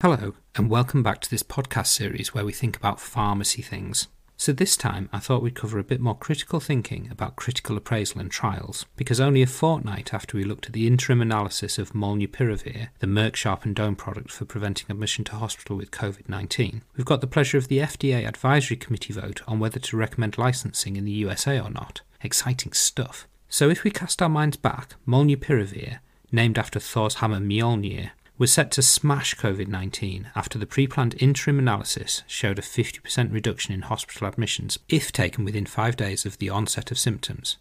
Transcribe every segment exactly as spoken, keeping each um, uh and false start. Hello, and welcome back to this podcast series where we think about pharmacy things. So this time, I thought we'd cover a bit more critical thinking about critical appraisal and trials, because only a fortnight after we looked at the interim analysis of Molnupiravir, the Merck Sharp and Dohme product for preventing admission to hospital with COVID nineteen, we've got the pleasure of the F D A Advisory Committee vote on whether to recommend licensing in the U S A or not. Exciting stuff. So if we cast our minds back, Molnupiravir, named after Thor's hammer Mjolnir, was set to smash COVID nineteen after the pre-planned interim analysis showed a fifty percent reduction in hospital admissions if taken within five days of the onset of symptoms.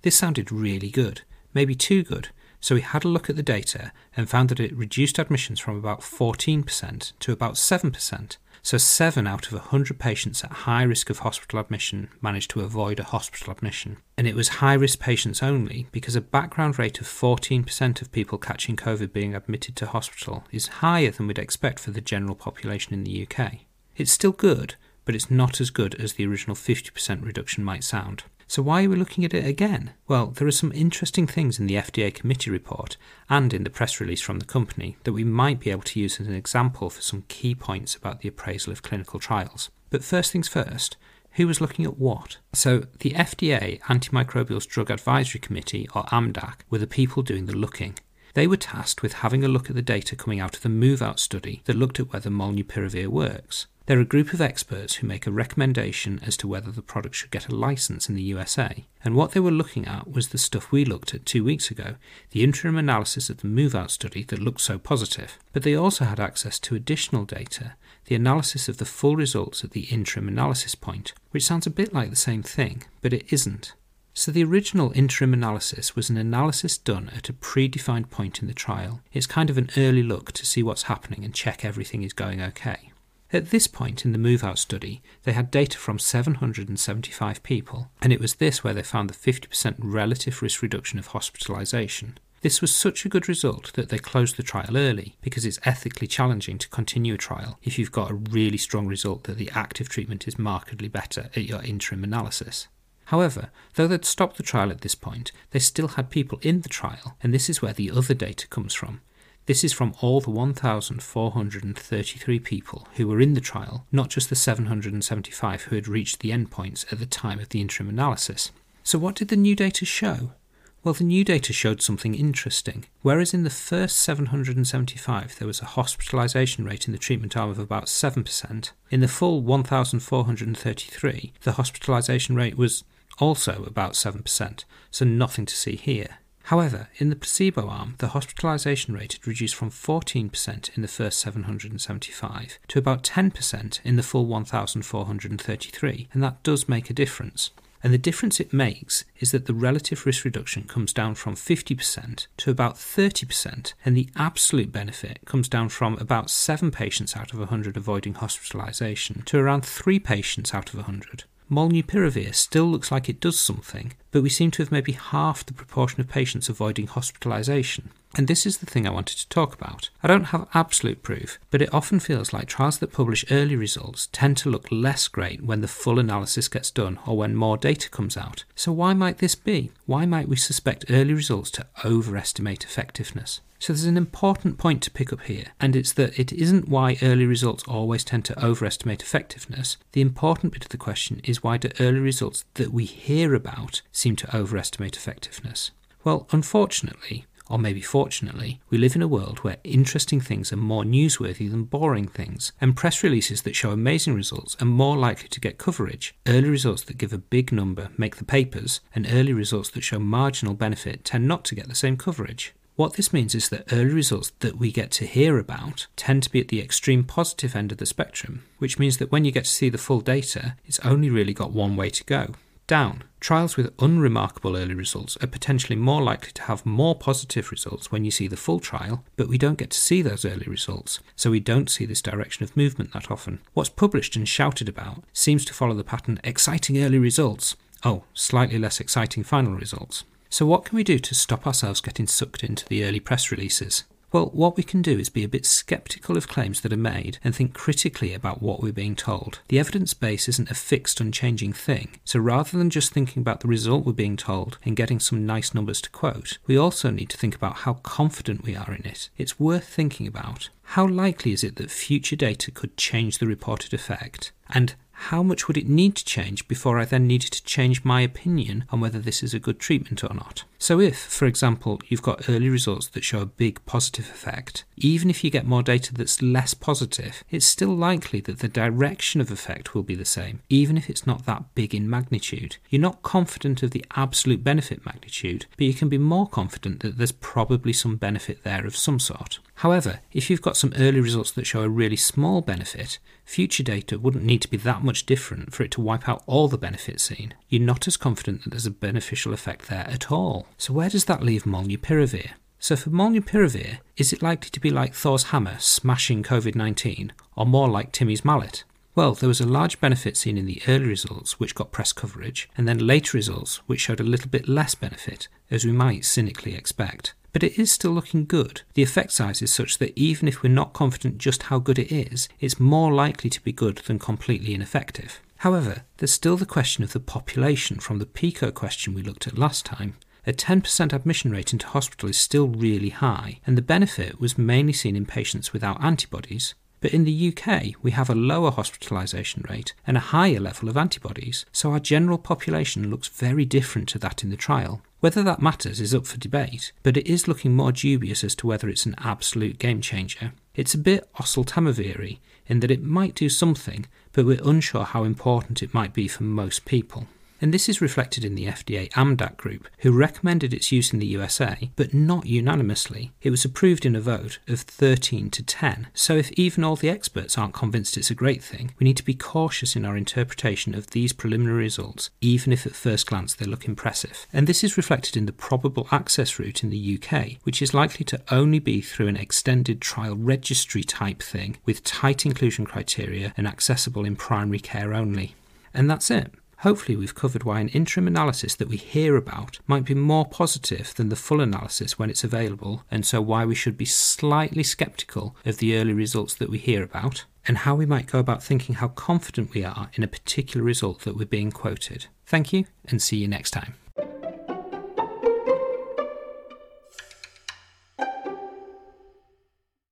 This sounded really good, maybe too good, so we had a look at the data and found that it reduced admissions from about fourteen percent to about seven percent, so seven out of one hundred patients at high risk of hospital admission managed to avoid a hospital admission. And it was high-risk patients only because a background rate of fourteen percent of people catching COVID being admitted to hospital is higher than we'd expect for the general population in the U K. It's still good, but it's not as good as the original fifty percent reduction might sound. So why are we looking at it again? Well, there are some interesting things in the F D A committee report and in the press release from the company that we might be able to use as an example for some key points about the appraisal of clinical trials. But first things first, who was looking at what? So the F D A Antimicrobials Drug Advisory Committee, or AMDAC, were the people doing the looking. They were tasked with having a look at the data coming out of the MOVE-OUT study that looked at whether Molnupiravir works. They're a group of experts who make a recommendation as to whether the product should get a license in the U S A, and what they were looking at was the stuff we looked at two weeks ago, the interim analysis of the MOVE-OUT study that looked so positive. But they also had access to additional data, the analysis of the full results at the interim analysis point, which sounds a bit like the same thing, but it isn't. So the original interim analysis was an analysis done at a predefined point in the trial. It's kind of an early look to see what's happening and check everything is going okay. At this point in the MOVE-OUT study, they had data from seven hundred seventy-five people, and it was this where they found the fifty percent relative risk reduction of hospitalisation. This was such a good result that they closed the trial early, because it's ethically challenging to continue a trial if you've got a really strong result that the active treatment is markedly better at your interim analysis. However, though they'd stopped the trial at this point, they still had people in the trial, and this is where the other data comes from. This is from all the one thousand four hundred thirty-three people who were in the trial, not just the seven hundred seventy-five who had reached the endpoints at the time of the interim analysis. So what did the new data show? Well, the new data showed something interesting. Whereas in the first seven hundred seventy-five there was a hospitalisation rate in the treatment arm of about seven percent, in the full one thousand four hundred thirty-three the hospitalisation rate was also about seven percent, so nothing to see here. However, in the placebo arm, the hospitalisation rate had reduced from fourteen percent in the first seven hundred seventy-five to about ten percent in the full one thousand four hundred thirty-three, and that does make a difference. And the difference it makes is that the relative risk reduction comes down from fifty percent to about thirty percent, and the absolute benefit comes down from about seven patients out of one hundred avoiding hospitalisation to around three patients out of one hundred. Molnupiravir still looks like it does something, but we seem to have maybe half the proportion of patients avoiding hospitalisation. And this is the thing I wanted to talk about. I don't have absolute proof, but it often feels like trials that publish early results tend to look less great when the full analysis gets done or when more data comes out. So why might this be? Why might we suspect early results to overestimate effectiveness? So there's an important point to pick up here, and it's that it isn't why early results always tend to overestimate effectiveness. The important bit of the question is, why do early results that we hear about seem to overestimate effectiveness? Well, unfortunately, or maybe fortunately, we live in a world where interesting things are more newsworthy than boring things, and press releases that show amazing results are more likely to get coverage. Early results that give a big number make the papers, and early results that show marginal benefit tend not to get the same coverage. What this means is that early results that we get to hear about tend to be at the extreme positive end of the spectrum, which means that when you get to see the full data, it's only really got one way to go. Down. Trials with unremarkable early results are potentially more likely to have more positive results when you see the full trial, but we don't get to see those early results, so we don't see this direction of movement that often. What's published and shouted about seems to follow the pattern exciting early results, oh, slightly less exciting final results. So what can we do to stop ourselves getting sucked into the early press releases? Well, what we can do is be a bit sceptical of claims that are made and think critically about what we're being told. The evidence base isn't a fixed, unchanging thing, so rather than just thinking about the result we're being told and getting some nice numbers to quote, we also need to think about how confident we are in it. It's worth thinking about how likely is it that future data could change the reported effect, and how much would it need to change before I then needed to change my opinion on whether this is a good treatment or not? So if, for example, you've got early results that show a big positive effect, even if you get more data that's less positive, it's still likely that the direction of effect will be the same, even if it's not that big in magnitude. You're not confident of the absolute benefit magnitude, but you can be more confident that there's probably some benefit there of some sort. However, if you've got some early results that show a really small benefit, future data wouldn't need to be that much different for it to wipe out all the benefit seen. You're not as confident that there's a beneficial effect there at all. So where does that leave molnupiravir? So for molnupiravir, is it likely to be like Thor's hammer smashing COVID nineteen, or more like Timmy's mallet? Well, there was a large benefit seen in the early results which got press coverage, and then later results which showed a little bit less benefit, as we might cynically expect. But it is still looking good. The effect size is such that even if we're not confident just how good it is, it's more likely to be good than completely ineffective. However, there's still the question of the population from the PICO question we looked at last time. A ten percent admission rate into hospital is still really high, and the benefit was mainly seen in patients without antibodies. But in the U K, we have a lower hospitalisation rate and a higher level of antibodies, so our general population looks very different to that in the trial. Whether that matters is up for debate, but it is looking more dubious as to whether it's an absolute game changer. It's a bit oseltamivir-y in that it might do something, but we're unsure how important it might be for most people. And this is reflected in the F D A AMDAC group, who recommended its use in the U S A, but not unanimously. It was approved in a vote of thirteen to ten, so if even all the experts aren't convinced it's a great thing, we need to be cautious in our interpretation of these preliminary results, even if at first glance they look impressive. And this is reflected in the probable access route in the U K, which is likely to only be through an extended trial registry type thing, with tight inclusion criteria and accessible in primary care only. And that's it. Hopefully we've covered why an interim analysis that we hear about might be more positive than the full analysis when it's available, and so why we should be slightly sceptical of the early results that we hear about, and how we might go about thinking how confident we are in a particular result that we're being quoted. Thank you, and see you next time.